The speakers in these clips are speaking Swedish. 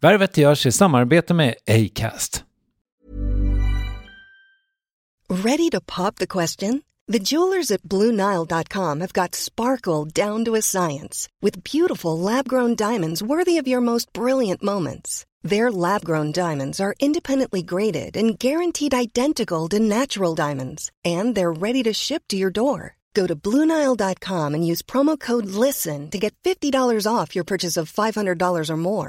Värvet görs i samarbete med Acast. Ready to pop the question? The jewelers at BlueNile.com have got sparkle down to a science with beautiful lab-grown diamonds worthy of your most brilliant moments. Their lab-grown diamonds are independently graded and guaranteed identical to natural diamonds, and they're ready to ship to your door. Go to BlueNile.com and use promo code LISTEN to get $50 off your purchase of $500 or more.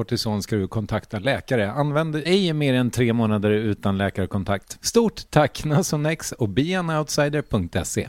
kortison ska du kontakta läkare. Använd ej mer än 3 månader utan läkarkontakt. Stort tack Nasonex och beanoutsider.se.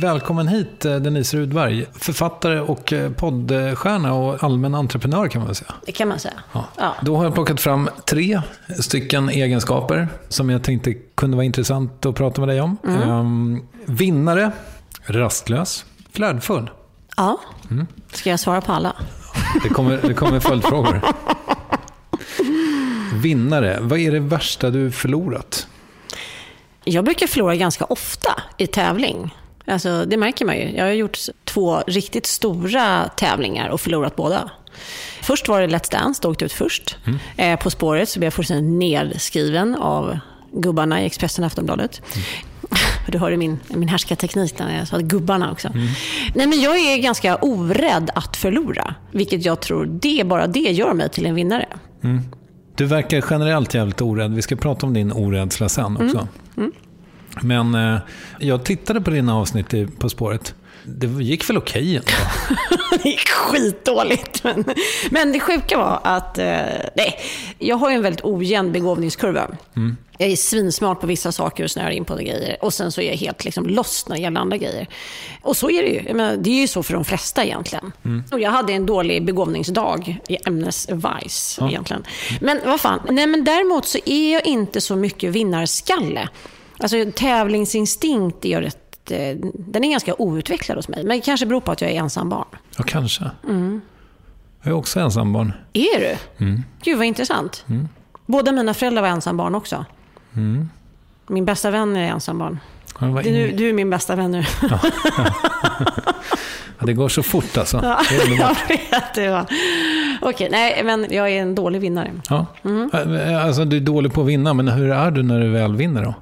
Välkommen hit Denise Rudberg, författare och poddstjärna och allmän entreprenör kan man säga. Det kan man säga. Ja. Ja. Då har jag plockat fram 3 stycken egenskaper som jag tänkte kunde vara intressant att prata med dig om. Vinnare, rastlös, flärdfull. Ja, ska jag svara på alla? Det kommer följdfrågor. Vinnare, vad är det värsta du förlorat? Jag brukar förlora ganska ofta i tävling. Alltså, det märker man ju. Jag har gjort 2 riktigt stora tävlingar och förlorat båda. Först var det Let's Dance, då åkte jag ut först. På spåret så blev jag fullständigt nedskriven av gubbarna i Expressen och Aftonbladet. Du hörde min härskarteknik när jag sa att gubbarna också. Nej, men jag är ganska orädd att förlora, vilket jag tror det bara det gör mig till en vinnare. Du verkar generellt jävligt orädd. Vi ska prata om din orädsla sen också. Men jag tittade på dina avsnitt på spåret. Det gick väl okej ändå? Det gick skitdåligt. Men det sjuka var att jag har ju en väldigt ojämn begåvningskurva. Jag är svinsmart på vissa saker och snör in på grejer. Och sen så är jag helt liksom lost när det gäller andra grejer. Och så är det ju. Men det är ju så för de flesta egentligen. Och jag hade en dålig begåvningsdag i ämnesvis egentligen. Men vad fan. Nej, men däremot så är jag inte så mycket vinnarskalle. Alltså tävlingsinstinkt är rätt. Den är ganska outvecklad hos mig. Men det kanske beror på att jag är ensambarn. Ja, kanske. Jag är också ensambarn. Är du? Gud, vad intressant. Båda mina föräldrar var ensambarn också. Min bästa vän är ensambarn. Du är min bästa vän nu. Ja, det går så fort alltså. Ja, jag vet det var. Okej, nej, men jag är en dålig vinnare. Ja. Alltså, du är dålig på att vinna. Men hur är du när du väl vinner då?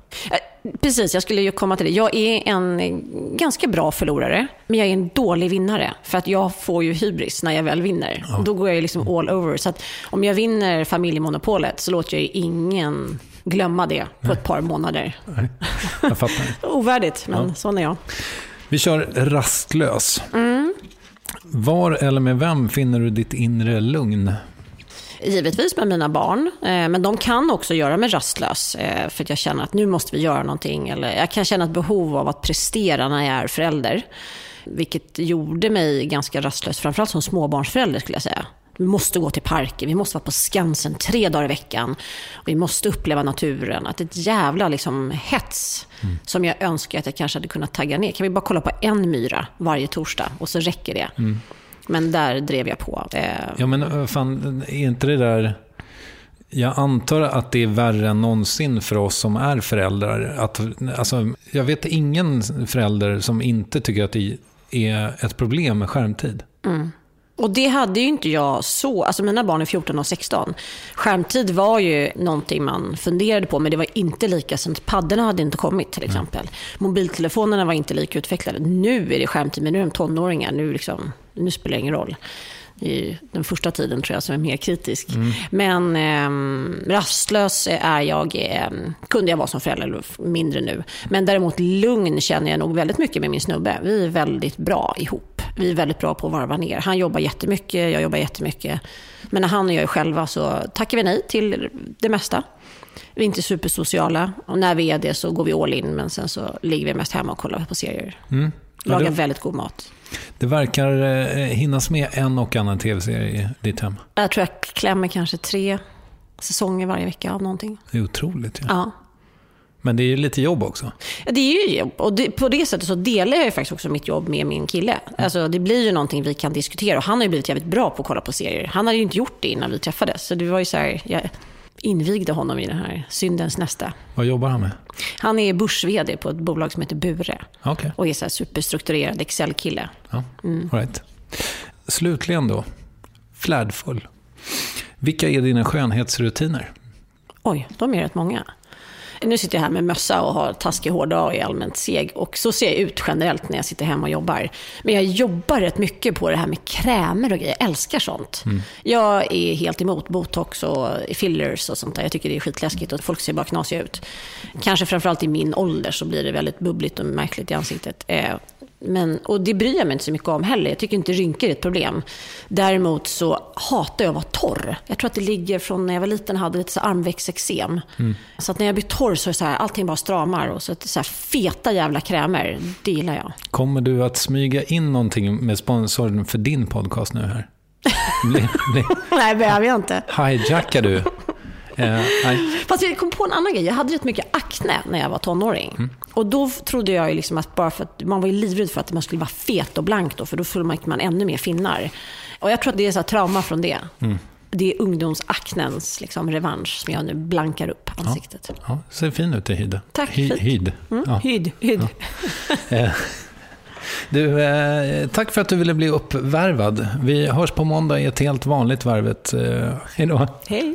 Precis, jag skulle ju komma till det. Jag är en ganska bra förlorare, men jag är en dålig vinnare. För att jag får ju hybris när jag väl vinner. Då går jag ju liksom all over. Så att om jag vinner familjemonopolet så låter jag ju ingen glömma det på ett par månader. Nej, jag fattar. Ovärdigt, men sån är jag. Vi kör rastlös. Var eller med vem finner du ditt inre lugn? Givetvis med mina barn, men de kan också göra mig rastlös för att jag känner att nu måste vi göra någonting, eller jag kan känna ett behov av att prestera när jag är förälder, vilket gjorde mig ganska rastlös, framförallt som småbarnsförälder skulle jag säga. Vi måste gå till parken, vi måste vara på Skansen 3 dagar i veckan, vi måste uppleva naturen, att ett jävla liksom hets som jag önskar att jag kanske hade kunnat tagga ner. Kan vi bara kolla på en myra varje torsdag och så räcker det. Men där drev jag på. Ja, men fan, är inte det där... Jag antar att det är värre än någonsin för oss som är föräldrar. Jag vet ingen förälder som inte tycker att det är ett problem med skärmtid. Och det hade ju inte jag så... Alltså mina barn är 14 och 16. Skärmtid var ju någonting man funderade på, men det var inte lika sent. Padderna hade inte kommit till exempel. Mobiltelefonerna var inte lika utvecklade. Nu är det skärmtid, men nu är de tonåringar. Nu spelar det ingen roll. I den första tiden tror jag som är mer kritisk. Men rastlös är jag, kunde jag vara som förälder, mindre nu. Men däremot lugn känner jag nog väldigt mycket med min snubbe. Vi är väldigt bra ihop. Vi är väldigt bra på att varva ner. Han jobbar jättemycket, jag jobbar jättemycket. Men när han och jag är själva så tackar vi nej till det mesta. Vi är inte supersociala. Och när vi är det så går vi all in. Men sen så ligger vi mest hemma och kollar på serier. Lagar väldigt god mat. Det verkar hinnas med en och annan tv-serie i ditt hem. Jag tror jag klämmer kanske 3 säsonger varje vecka av någonting. Det är otroligt. Ja. Men det är ju lite jobb också. Ja, det är ju jobb. Och på det sättet så delar jag ju faktiskt också mitt jobb med min kille. Alltså, det blir ju någonting vi kan diskutera. Och han har ju blivit jävligt bra på att kolla på serier. Han hade ju inte gjort det innan vi träffades. Så det var ju så här... Jag invigde honom i den här syndens nästa. Vad jobbar han med? Han är börs-vd på ett bolag som heter Bure. Okay. Och är så här superstrukturerad Excel-kille. Ja, all right. Slutligen då, flärdfull. Vilka är dina skönhetsrutiner? Oj, de är rätt många. Nu sitter jag här med mössa och har taskig hårdag och är allmänt seg. Och så ser jag ut generellt när jag sitter hemma och jobbar. Men jag jobbar rätt mycket på det här med krämer och grejer. Jag älskar sånt. Jag är helt emot botox och fillers och sånt där. Jag tycker det är skitläskigt och folk ser bara knasiga ut. Kanske framförallt i min ålder så blir det väldigt bubbligt och märkligt i ansiktet. Och det bryr jag mig inte så mycket om heller. Jag tycker inte rynkor är ett problem. Däremot så hatar jag att vara torr. Jag tror att det ligger från när jag var liten, hade lite så armväxteksem. Så att när jag blir torr så är så här, allting bara stramar. Och så att så här feta jävla krämer, det gillar jag. Kommer du att smyga in någonting med sponsorn för din podcast nu här? Nej, behöver jag inte. Hijackar du? Fast jag kom på en annan grej. Jag hade rätt mycket akne när jag var tonåring. Och då trodde jag ju liksom att bara för att man var ju livrädd för att man skulle vara fet och blank då, för då fullmärkte man ännu mer finnar. Och jag tror att det är så här trauma från det. Det är ungdomsaknens liksom revansch som jag nu blankar upp ansiktet. Ja, ser fin ut i hyd. Tack. Hyd. Du, tack för att du ville bli uppvärvad. Vi hörs på måndag i ett helt vanligt varvet. Hej då. Hej.